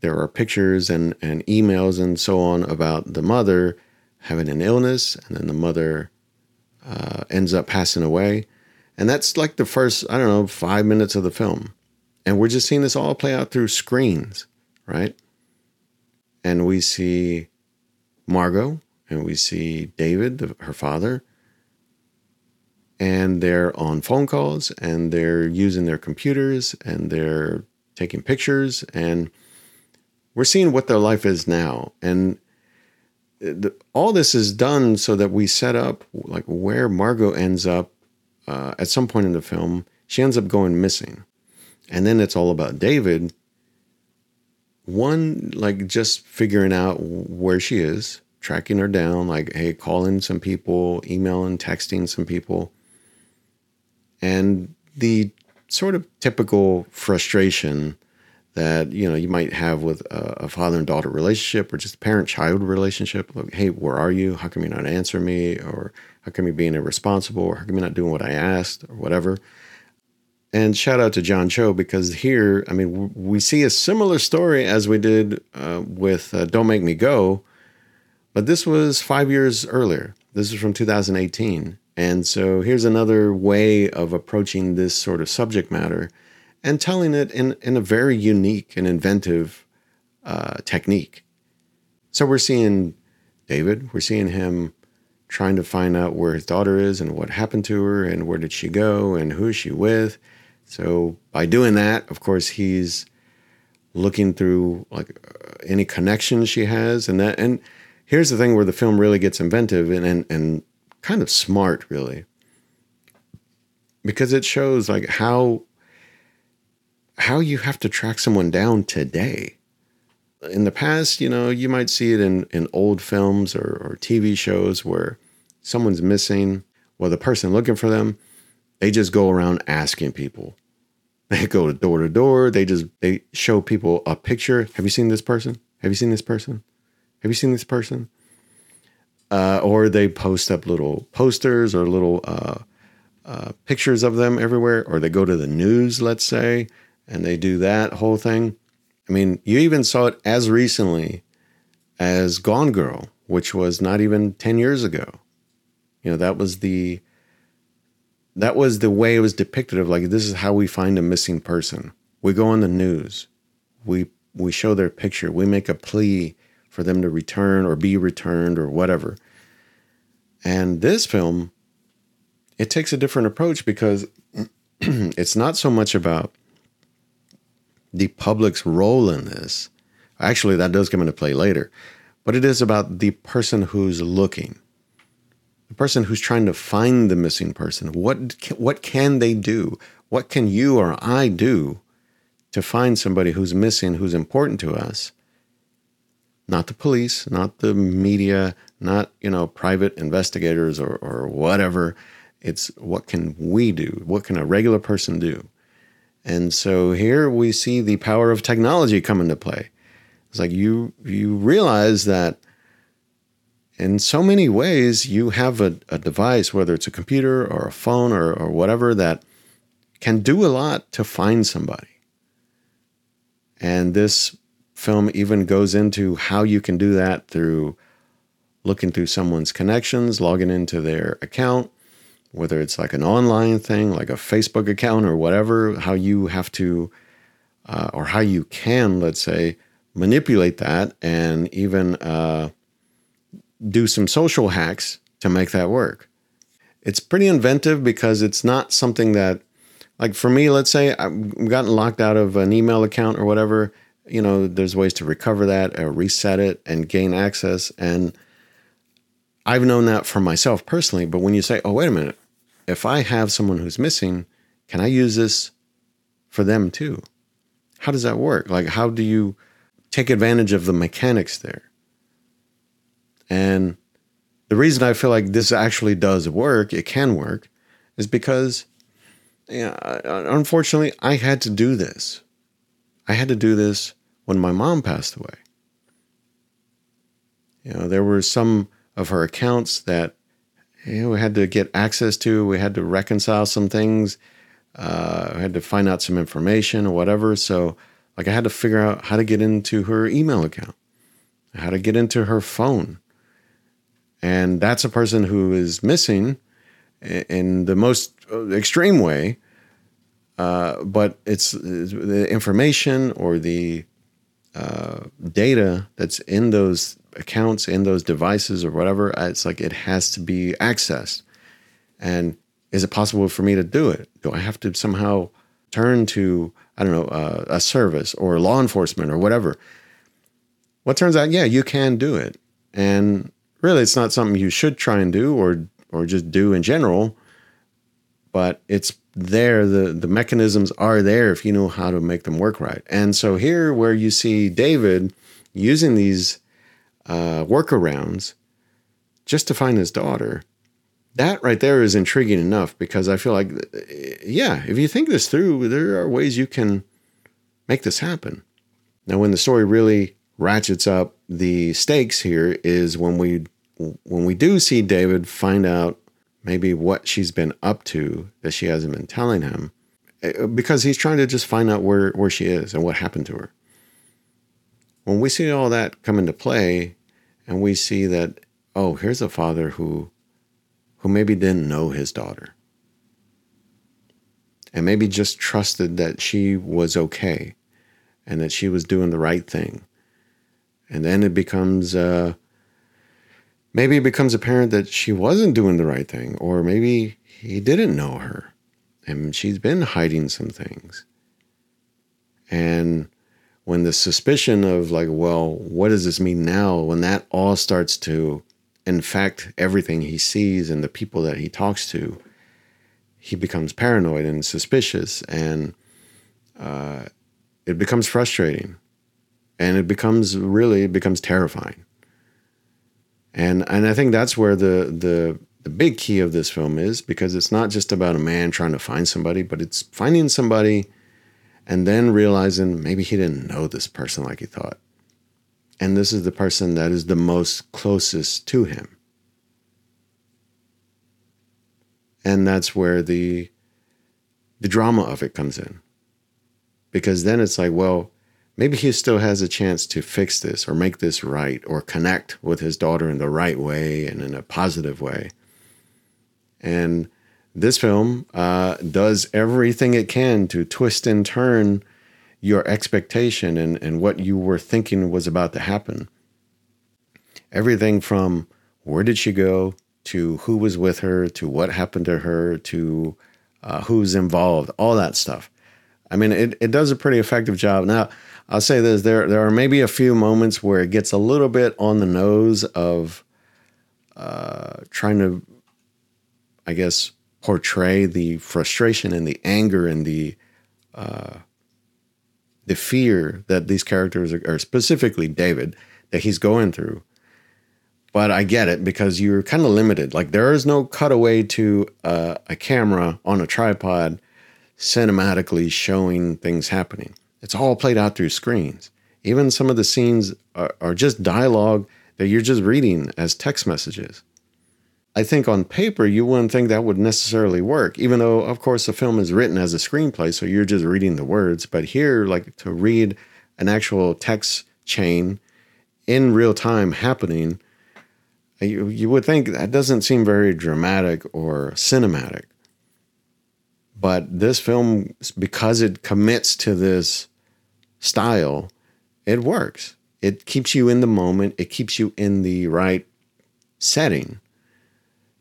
there are pictures and, and emails and so on about the mother having an illness, and then the mother uh, ends up passing away. And that's like the first, I don't know, five minutes of the film. And we're just seeing this all play out through screens, right? And we see Margot, and we see David, the, her father, and they're on phone calls, and they're using their computers, and they're taking pictures, and we're seeing what their life is now. And the, all this is done so that we set up like where Margot ends up uh, at some point in the film. She ends up going missing. And then it's all about David. One, like just figuring out where she is, tracking her down, like, hey, calling some people, emailing, texting some people. And the sort of typical frustration that, you know, you might have with a, a father and daughter relationship, or just a parent-child relationship. Like, hey, where are you? How come you're not answering me? Or how come you're being irresponsible? Or how come you're not doing what I asked? Or whatever. And shout out to John Cho, because here, I mean, we see a similar story as we did uh, with uh, Don't Make Me Go, but this was five years earlier. This is from two thousand eighteen. And so here's another way of approaching this sort of subject matter and telling it in, in a very unique and inventive uh, technique. So we're seeing David, we're seeing him trying to find out where his daughter is and what happened to her and where did she go and who is she with. So by doing that, of course, he's looking through like any connections she has, and that. And here's the thing where the film really gets inventive and and, and kind of smart, really, because it shows like how how you have to track someone down today. In the past, you know, you might see it in in old films or, or T V shows where someone's missing. Well, the person looking for them, they just go around asking people. They go door to door. They just, they show people a picture. Have you seen this person? Have you seen this person? Have you seen this person? Uh, or they post up little posters or little uh, uh, pictures of them everywhere. Or they go to the news, let's say, and they do that whole thing. I mean, you even saw it as recently as Gone Girl, which was not even ten years ago. You know, that was the... That was the way it was depicted of like, this is how we find a missing person. We go on the news. We we show their picture. We make a plea for them to return or be returned or whatever. And this film, it takes a different approach because it's not so much about the public's role in this. Actually, that does come into play later. But it is about the person who's looking. The person who's trying to find the missing person. What can, what can they do? What can you or I do to find somebody who's missing, who's important to us? Not the police, not the media, not, you know, private investigators or, or whatever. It's what can we do? What can a regular person do? And so here we see the power of technology come into play. It's like you you realize that in so many ways, you have a, a device, whether it's a computer or a phone or, or whatever, that can do a lot to find somebody. And this film even goes into how you can do that through looking through someone's connections, logging into their account, whether it's like an online thing, like a Facebook account or whatever, how you have to, uh, or how you can, let's say, manipulate that and even... Uh, do some social hacks to make that work. It's pretty inventive because it's not something that, like for me, let's say I've gotten locked out of an email account or whatever, you know, there's ways to recover that or reset it and gain access. And I've known that for myself personally, but when you say, oh, wait a minute, if I have someone who's missing, can I use this for them too? How does that work? Like, how do you take advantage of the mechanics there? And the reason I feel like this actually does work, it can work, is because, you know, unfortunately, I had to do this. I had to do this when my mom passed away. You know, there were some of her accounts that, you know, we had to get access to. We had to reconcile some things. Uh, I had to find out some information or whatever. So, like, I had to figure out how to get into her email account, how to get into her phone. And that's a person who is missing in the most extreme way. Uh, but it's the information or the uh, data that's in those accounts, in those devices or whatever. It's like it has to be accessed. And is it possible for me to do it? Do I have to somehow turn to, I don't know, uh, a service or law enforcement or whatever? Well, it turns out, yeah, you can do it. And really, it's not something you should try and do or or just do in general. But it's there. The, the mechanisms are there if you know how to make them work right. And so here where you see David using these uh, workarounds just to find his daughter, that right there is intriguing enough, because I feel like, yeah, if you think this through, there are ways you can make this happen. Now, when the story really ratchets up the stakes here is when we when we do see David find out maybe what she's been up to that she hasn't been telling him, because he's trying to just find out where, where she is and what happened to her. When we see all that come into play and we see that, oh, here's a father who who maybe didn't know his daughter and maybe just trusted that she was okay and that she was doing the right thing. And then it becomes, uh, maybe it becomes apparent that she wasn't doing the right thing, or maybe he didn't know her and she's been hiding some things. And when the suspicion of like, well, what does this mean now? When that all starts to in fact, everything he sees and the people that he talks to, he becomes paranoid and suspicious, and uh, it becomes frustrating, and it becomes really it becomes terrifying. And and I think that's where the the the big key of this film is, because it's not just about a man trying to find somebody, but it's finding somebody, and then realizing maybe he didn't know this person like he thought. And this is the person that is the most closest to him. And that's where the the drama of it comes in. Because then it's like, well, maybe he still has a chance to fix this or make this right or connect with his daughter in the right way and in a positive way. And this film uh, does everything it can to twist and turn your expectation and, and what you were thinking was about to happen. Everything from where did she go, to who was with her, to what happened to her, to uh, who's involved, all that stuff. I mean, it, it does a pretty effective job. Now, I'll say this, there there are maybe a few moments where it gets a little bit on the nose of uh, trying to, I guess, portray the frustration and the anger and the... Uh, the fear that these characters are, are specifically David, that he's going through. But I get it, because you're kind of limited. Like, there is no cutaway to uh, a camera on a tripod cinematically showing things happening. It's all played out through screens. Even some of the scenes are, are just dialogue that you're just reading as text messages. I think on paper, you wouldn't think that would necessarily work, even though, of course, the film is written as a screenplay, so you're just reading the words. But here, like, to read an actual text chain in real time happening, you, you would think that doesn't seem very dramatic or cinematic. But this film, because it commits to this style, it works. It keeps you in the moment. It keeps you in the right setting.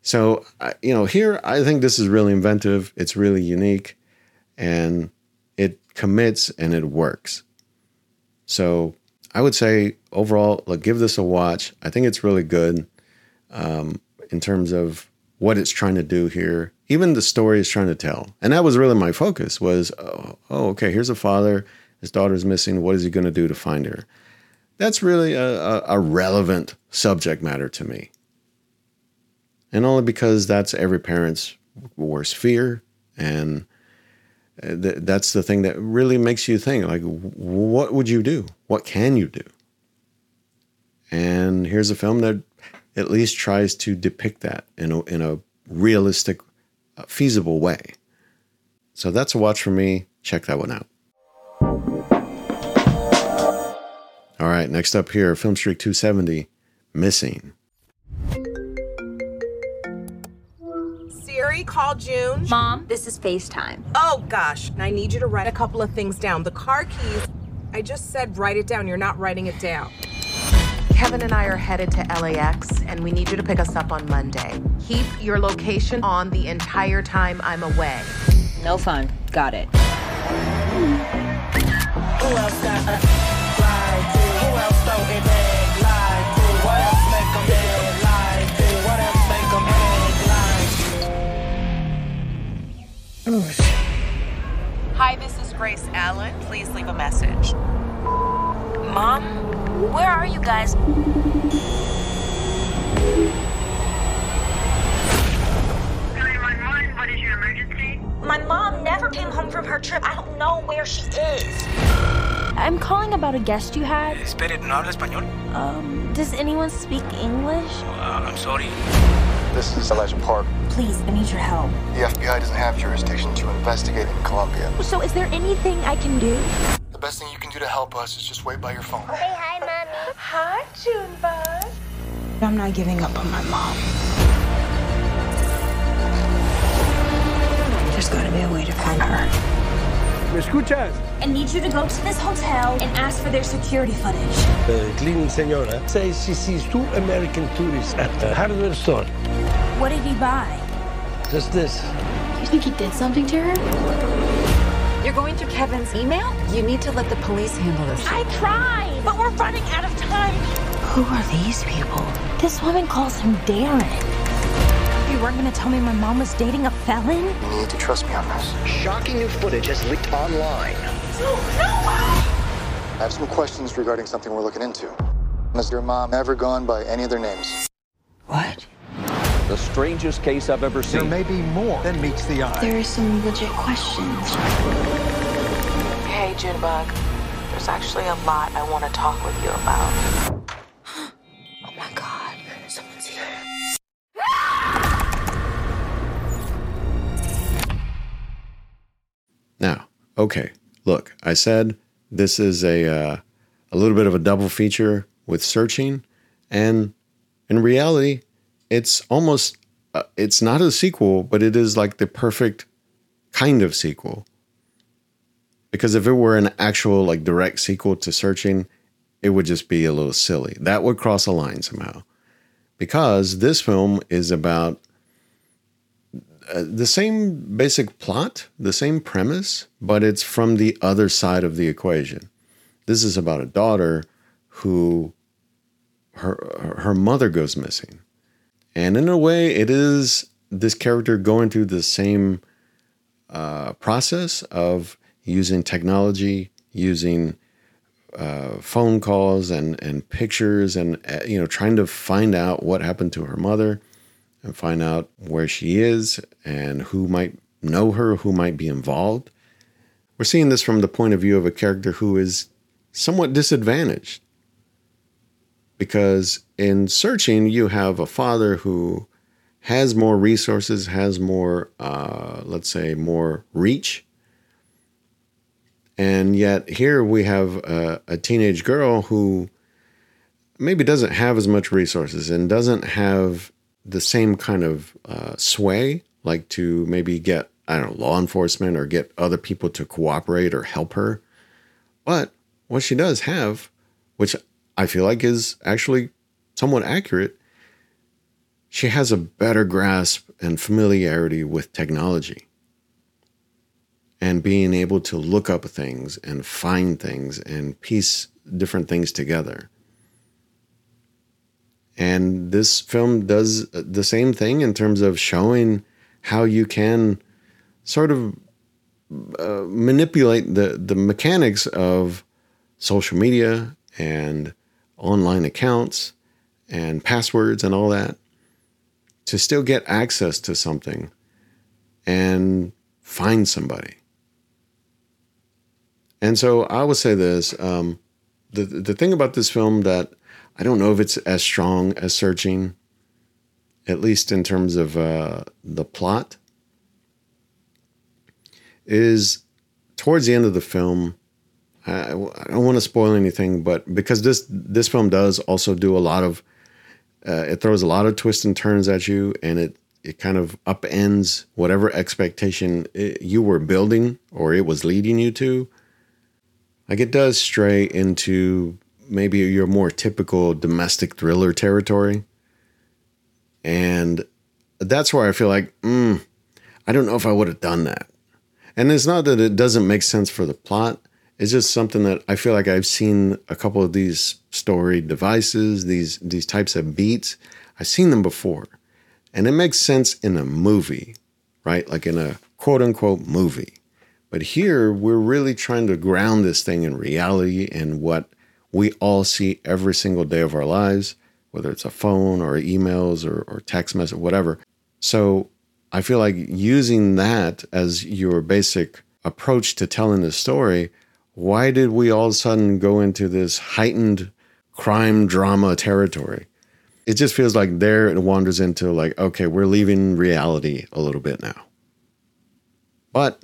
So, you know, here, I think this is really inventive. It's really unique, and it commits and it works. So I would say overall, like, give this a watch. I think it's really good um, in terms of what it's trying to do here. Even the story it's trying to tell. And that was really my focus was, oh, oh okay, here's a father. His daughter's missing. What is he going to do to find her? That's really a, a, a relevant subject matter to me. And only because that's every parent's worst fear. And th- that's the thing that really makes you think, like, what would you do? What can you do? And here's a film that at least tries to depict that in a, in a realistic, uh, feasible way. So that's a watch for me. Check that one out. All right, next up here, Film Streak two seventy, Missing. Siri, call June. Mom, this is FaceTime. Oh, gosh. I need you to write a couple of things down. The car keys, I just said write it down. You're not writing it down. Kevin and I are headed to L A X, and we need you to pick us up on Monday. Keep your location on the entire time I'm away. No fun. Got it. Who else got a lie to? Who else throw it back? Lie to? What else make them dead? Lie to? What else make them egg? Lie to? Hi, this is Grace Allen. Please leave a message. Mom? Where are you guys? nine one one, what is your emergency? My mom never came home from her trip. I don't know where she is. I'm calling about a guest you had. Espere, ¿no habla español? Um, does anyone speak English? Uh, I'm sorry. This is Elijah Park. Please, I need your help. The F B I doesn't have jurisdiction to investigate in Colombia. So is there anything I can do? The best thing you can do to help us is just wait by your phone. Say hi, Mommy. Hi, Junebug. I'm not giving up on my mom. There's got to be a way to find her. ¿Me escuchas? I need you to go to this hotel and ask for their security footage. The cleaning señora says she sees two American tourists at the hardware store. What did he buy? Just this. Do you think he did something to her? You're going through Kevin's email? You need to let the police handle this. I tried, but we're running out of time. Who are these people? This woman calls him Darren. You weren't going to tell me my mom was dating a felon? You need to trust me on this. Shocking new footage has leaked online. No, no! I have some questions regarding something we're looking into. Has your mom ever gone by any of their names? What? The strangest case I've ever seen. There may be more than meets the eye. There are some legit questions. Hey, Junebug. There's actually a lot I want to talk with you about. Oh my God. Someone's here. Now, okay. Look, I said this is a uh, a little bit of a double feature with Searching, and in reality, it's almost, uh, it's not a sequel, but it is like the perfect kind of sequel. Because if it were an actual like direct sequel to Searching, it would just be a little silly. That would cross a line somehow. Because this film is about Uh, the same basic plot, the same premise, but it's from the other side of the equation. This is about a daughter who, her her mother goes missing. And in a way, it is this character going through the same uh, process of using technology, using uh, phone calls and, and pictures and, you know, trying to find out what happened to her mother. And find out where she is and who might know her, who might be involved. We're seeing this from the point of view of a character who is somewhat disadvantaged. Because in Searching, you have a father who has more resources, has more, uh, let's say, more reach. And yet here we have a, a teenage girl who maybe doesn't have as much resources and doesn't have the same kind of uh, sway, like to maybe get, I don't know, law enforcement or get other people to cooperate or help her. But what she does have, which I feel like is actually somewhat accurate, she has a better grasp and familiarity with technology and being able to look up things and find things and piece different things together. And this film does the same thing in terms of showing how you can sort of uh, manipulate the, the mechanics of social media and online accounts and passwords and all that to still get access to something and find somebody And so I will say this, um, the the thing about this film that I don't know if it's as strong as Searching, at least in terms of uh, the plot, is towards the end of the film, I, I don't want to spoil anything, but because this this film does also do a lot of, uh, it throws a lot of twists and turns at you, and it, it kind of upends whatever expectation it, you were building or it was leading you to. Like it does stray into maybe your more typical domestic thriller territory. And that's where I feel like, mm, I don't know if I would have done that. And it's not that it doesn't make sense for the plot. It's just something that I feel like I've seen a couple of these story devices, these these types of beats. I've seen them before. And it makes sense in a movie, right? Like in a quote-unquote movie. But here, we're really trying to ground this thing in reality and what we all see every single day of our lives, whether it's a phone or emails or, or text message, whatever. So I feel like using that as your basic approach to telling the story, why did we all of a sudden go into this heightened crime drama territory? It just feels like there it wanders into like, okay, we're leaving reality a little bit now. But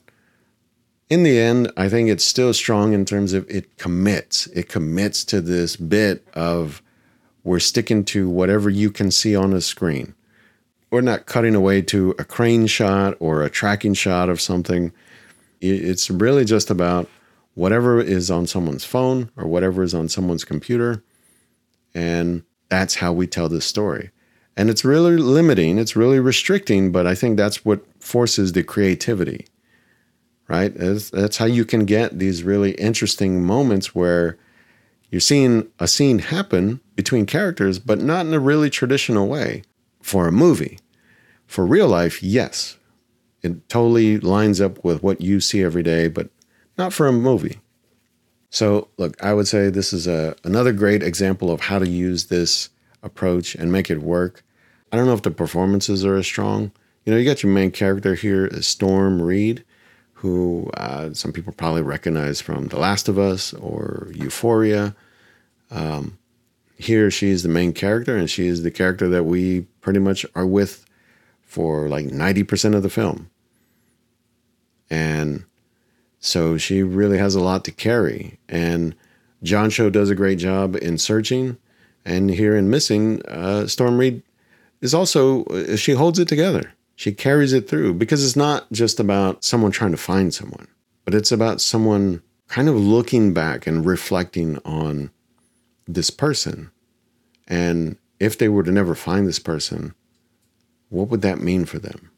in the end, I think it's still strong in terms of it commits. It commits to this bit of we're sticking to whatever you can see on a screen. We're not cutting away to a crane shot or a tracking shot of something. It's really just about whatever is on someone's phone or whatever is on someone's computer. And that's how we tell this story. And it's really limiting. It's really restricting. But I think that's what forces the creativity. Right? That's how you can get these really interesting moments where you're seeing a scene happen between characters, but not in a really traditional way for a movie. For real life, yes. It totally lines up with what you see every day, but not for a movie. So, look, I would say this is a, another great example of how to use this approach and make it work. I don't know if the performances are as strong. You know, you got your main character here is Storm Reid, who uh, some people probably recognize from The Last of Us or Euphoria. Um, here she is the main character, and she is the character that we pretty much are with for like ninety percent of the film. And so she really has a lot to carry. And John Cho does a great job in Searching. And here in Missing, uh, Storm Reid is also, she holds it together. She carries it through because it's not just about someone trying to find someone, but it's about someone kind of looking back and reflecting on this person. And if they were to never find this person, what would that mean for them?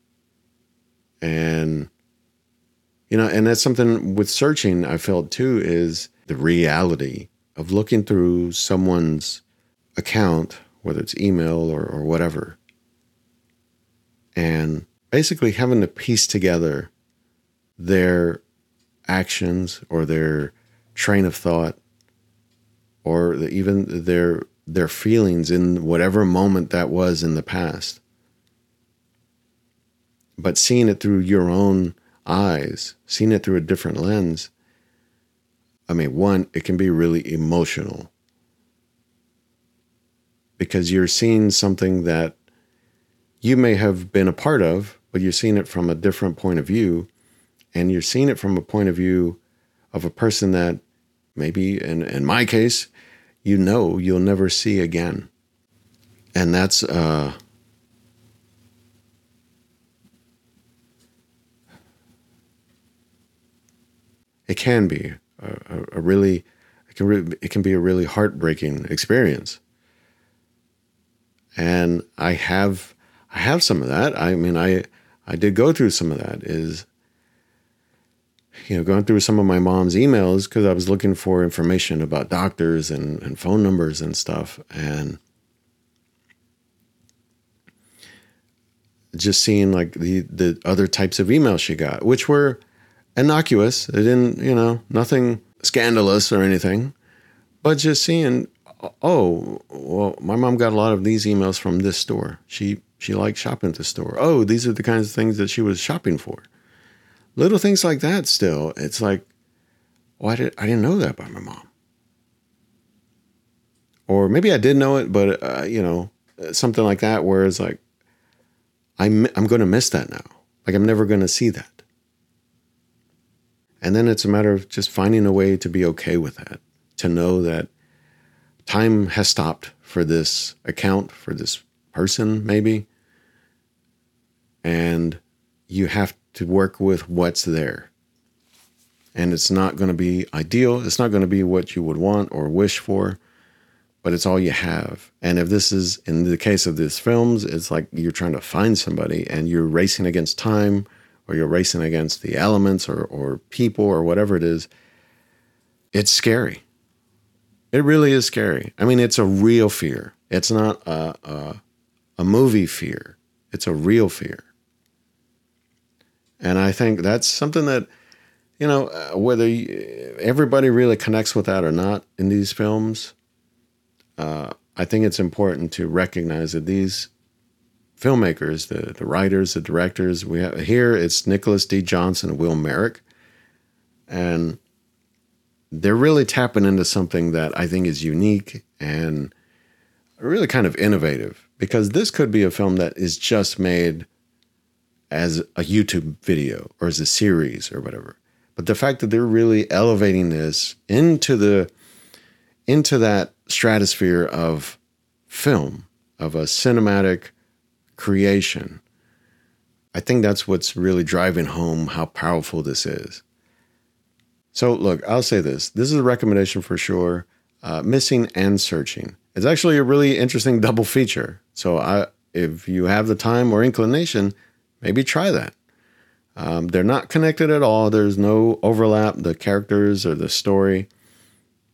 And, you know, and that's something with Searching I felt too, is the reality of looking through someone's account, whether it's email or, or whatever, and basically having to piece together their actions or their train of thought or even their their feelings in whatever moment that was in the past. But seeing it through your own eyes, seeing it through a different lens, I mean, one, it can be really emotional because you're seeing something that you may have been a part of, but you're seeing it from a different point of view. And you're seeing it from a point of view of a person that maybe, in, in my case, you know you'll never see again. And that's, uh, it can be a, a really, it can, re- it can be a really heartbreaking experience. And I have... I have some of that. I mean, I I did go through some of that is, you know, going through some of my mom's emails because I was looking for information about doctors and, and phone numbers and stuff. And just seeing like the, the other types of emails she got, which were innocuous. They didn't, you know, nothing scandalous or anything. But just seeing, oh, well, my mom got a lot of these emails from this store. She... She liked shopping at the store. Oh, these are the kinds of things that she was shopping for. Little things like that still. It's like, Well, I, did, I didn't know that about my mom. Or maybe I did know it, but, uh, you know, something like that where it's like, I'm, I'm going to miss that now. Like, I'm never going to see that. And then it's a matter of just finding a way to be okay with that, to know that time has stopped for this account, for this person, maybe. And you have to work with what's there. And it's not going to be ideal. It's not going to be what you would want or wish for, but it's all you have. And if this is, in the case of these films, it's like you're trying to find somebody and you're racing against time, or you're racing against the elements or, or people or whatever it is. It's scary. It really is scary. I mean, it's a real fear. It's not a, a, a movie fear. It's a real fear. And I think that's something that, you know, uh, whether you, everybody really connects with that or not in these films, uh, I think it's important to recognize that these filmmakers, the, the writers, the directors, we have here, it's Nicholas D. Johnson and Will Merrick. And they're really tapping into something that I think is unique and really kind of innovative, because this could be a film that is just made as a YouTube video or as a series or whatever. But the fact that they're really elevating this into the into that stratosphere of film, of a cinematic creation, I think that's what's really driving home how powerful this is. So look, I'll say this. This is a recommendation for sure. Uh, Missing and Searching. It's actually a really interesting double feature. So I, if you have the time or inclination, maybe try that. Um, they're not connected at all. There's no overlap, the characters or the story,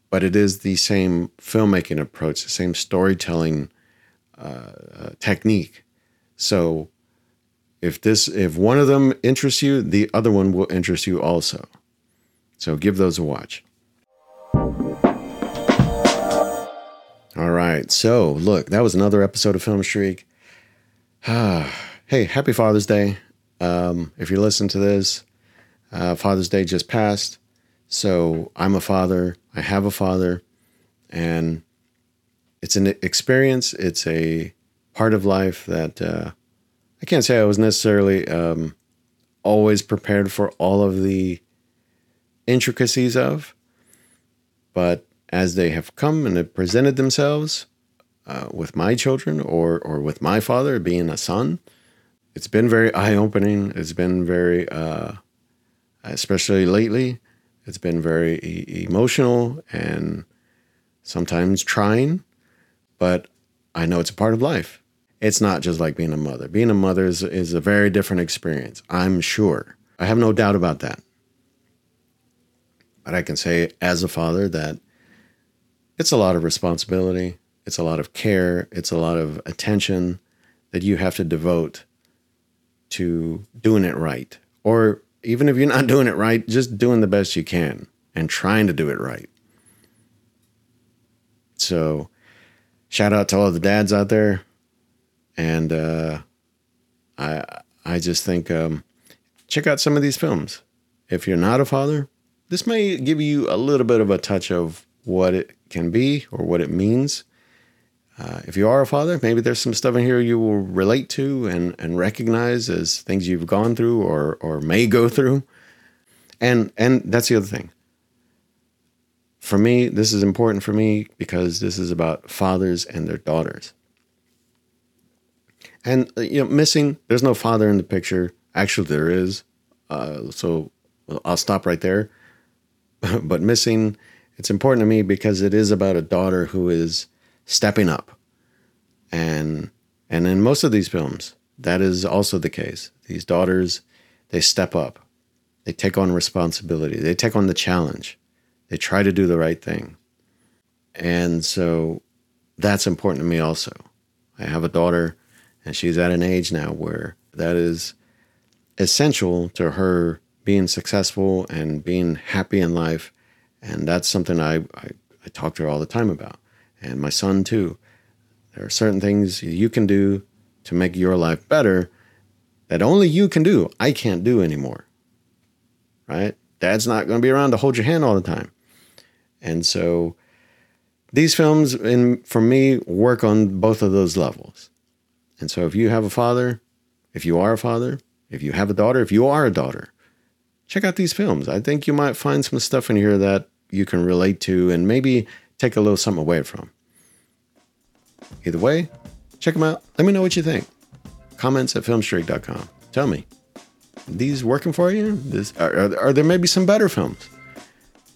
but it is the same filmmaking approach, the same storytelling uh, technique. So if this, if one of them interests you, the other one will interest you also. So give those a watch. All right. So look, that was another episode of Film Streak. Hey, happy Father's Day. Um, if you listen to this, uh, Father's Day just passed. So I'm a father. I have a father. And it's an experience. It's a part of life that uh, I can't say I was necessarily um, always prepared for all of the intricacies of. But as they have come and have presented themselves uh, with my children or or with my father being a son, it's been very eye-opening. It's been very, uh, especially lately, it's been very e- emotional and sometimes trying, but I know it's a part of life. It's not just like being a mother. Being a mother is, is a very different experience, I'm sure. I have no doubt about that. But I can say as a father that it's a lot of responsibility. It's a lot of care. It's a lot of attention that you have to devote to doing it right. Or even if you're not doing it right, just doing the best you can and trying to do it right. So shout out to all the dads out there. And uh, I I just think, um, check out some of these films. If you're not a father, this may give you a little bit of a touch of what it can be or what it means. Uh, if you are a father, maybe there's some stuff in here you will relate to and, and recognize as things you've gone through or or may go through. And and that's the other thing. For me, this is important for me because this is about fathers and their daughters. And, you know, Missing, there's no father in the picture. Actually, there is. Uh, so I'll stop right there. But Missing, it's important to me because it is about a daughter who is stepping up. And and in most of these films, that is also the case. These daughters, they step up. They take on responsibility. They take on the challenge. They try to do the right thing. And so that's important to me also. I have a daughter, and she's at an age now where that is essential to her being successful and being happy in life. And that's something I, I, I talk to her all the time about. And my son too. There are certain things you can do to make your life better that only you can do. I can't do anymore, right? dad's not going to be around to hold your hand all the time. And so these films, in, for me, work on both of those levels. And so if you have a father, if you are a father, if you have a daughter, if you are a daughter, check out these films. I think you might find some stuff in here that you can relate to and maybe take a little something away from. Either way, check them out. Let me know what you think. Comments at film streak dot com. Tell me, are these working for you? This, are, are, are there maybe some better films?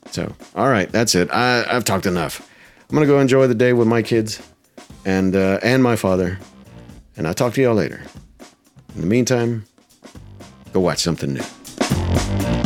So, all right, that's it. I, I've talked enough. I'm going to go enjoy the day with my kids and uh, and my father. And I'll talk to y'all later. In the meantime, go watch something new.